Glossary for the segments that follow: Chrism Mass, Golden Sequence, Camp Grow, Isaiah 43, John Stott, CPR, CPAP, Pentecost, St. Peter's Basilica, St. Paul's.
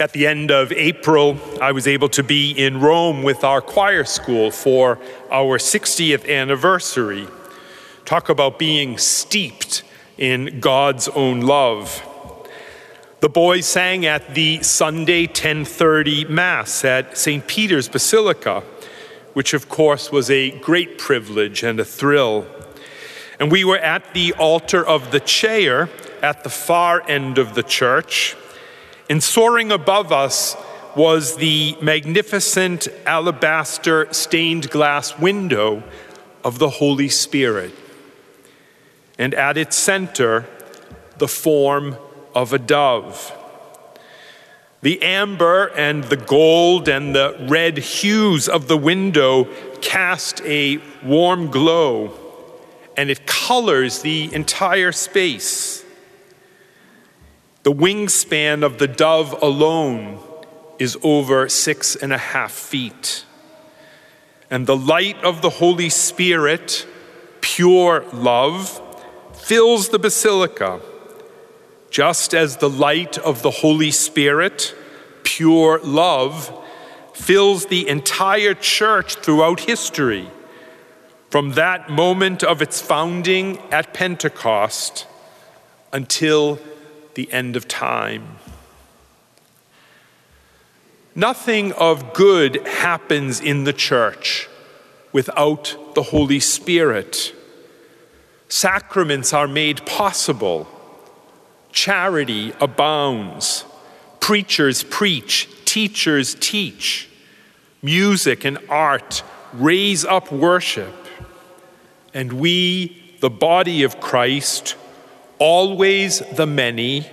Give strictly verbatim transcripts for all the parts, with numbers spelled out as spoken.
At the end of April, I was able to be in Rome with our choir school for our sixtieth anniversary. Talk about being steeped in God's own love. The boys sang at the Sunday ten thirty Mass at Saint Peter's Basilica, which of course was a great privilege and a thrill. And we were at the altar of the chair at the far end of the church. And soaring above us was the magnificent alabaster stained glass window of the Holy Spirit. And at its center, the form of a dove. The amber and the gold and the red hues of the window cast a warm glow, and it colors the entire space. The wingspan of the dove alone is over six and a half feet. And the light of the Holy Spirit, pure love, fills the basilica, just as the light of the Holy Spirit, pure love, fills the entire church throughout history, from that moment of its founding at Pentecost until the end of time. Nothing of good happens in the church without the Holy Spirit. Sacraments are made possible. Charity abounds. Preachers preach. Teachers teach. Music and art raise up worship. And we, the body of Christ, always the many,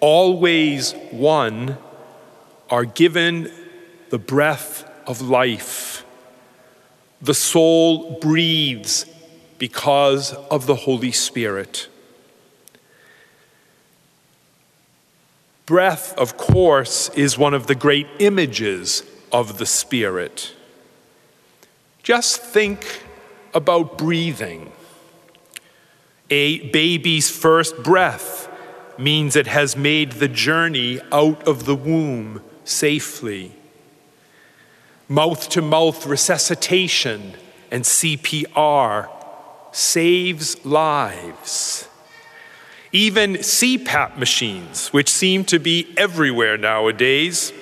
always one, are given the breath of life. The soul breathes because of the Holy Spirit. Breath, of course, is one of the great images of the Spirit. Just think about breathing. A baby's first breath means it has made the journey out of the womb safely. Mouth-to-mouth resuscitation and C P R saves lives. Even C PAP machines, which seem to be everywhere nowadays,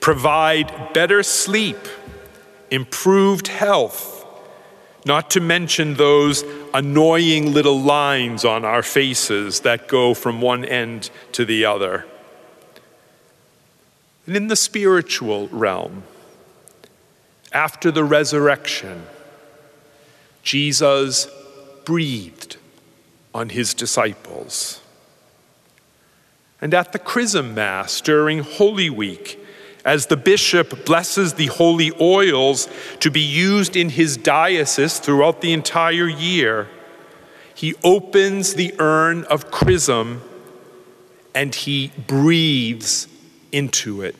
provide better sleep, improved health, not to mention those annoying little lines on our faces that go from one end to the other. And in the spiritual realm, after the resurrection, Jesus breathed on his disciples. And at the Chrism Mass during Holy Week, as the bishop blesses the holy oils to be used in his diocese throughout the entire year, he opens the urn of chrism and he breathes into it.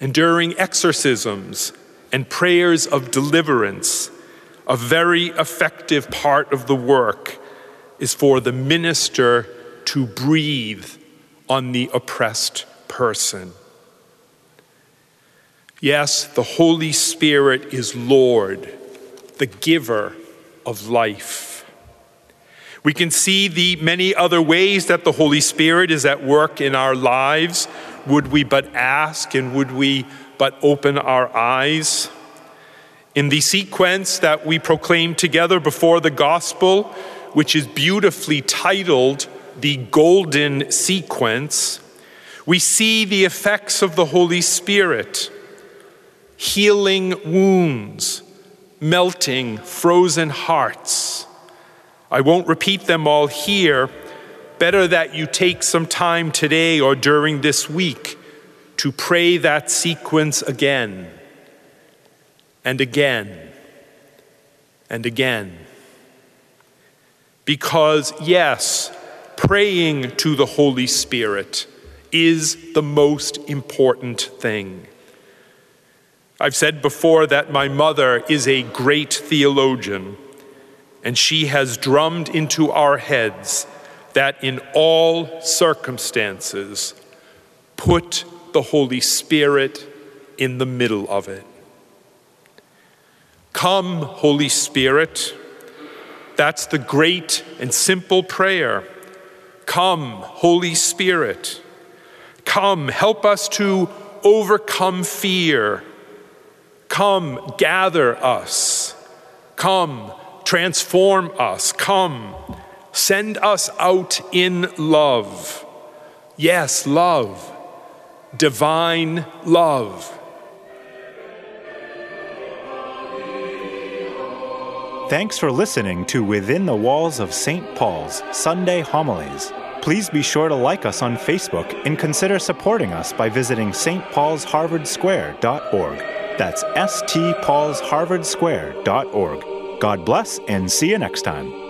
And during exorcisms and prayers of deliverance, a very effective part of the work is for the minister to breathe on the oppressed person. Yes, the Holy Spirit is Lord, the giver of life. We can see the many other ways that the Holy Spirit is at work in our lives, would we but ask and would we but open our eyes. In the sequence that we proclaim together before the gospel, which is beautifully titled the Golden Sequence, we see the effects of the Holy Spirit. Healing wounds, melting frozen hearts. I won't repeat them all here. Better that you take some time today or during this week to pray that sequence again and again and again. Because yes, praying to the Holy Spirit is the most important thing. I've said before that my mother is a great theologian, and she has drummed into our heads that in all circumstances, Put the Holy Spirit in the middle of it. Come, Holy Spirit. That's the great and simple prayer. Come, Holy Spirit. Come, help us to overcome fear. Come, gather us. Come, transform us. Come, send us out in love. Yes, love. Divine love. Thanks for listening to Within the Walls of Saint Paul's Sunday Homilies. Please be sure to like us on Facebook and consider supporting us by visiting s t pauls harvard square dot org. That's s t pauls harvard square dot org. God bless and see you next time.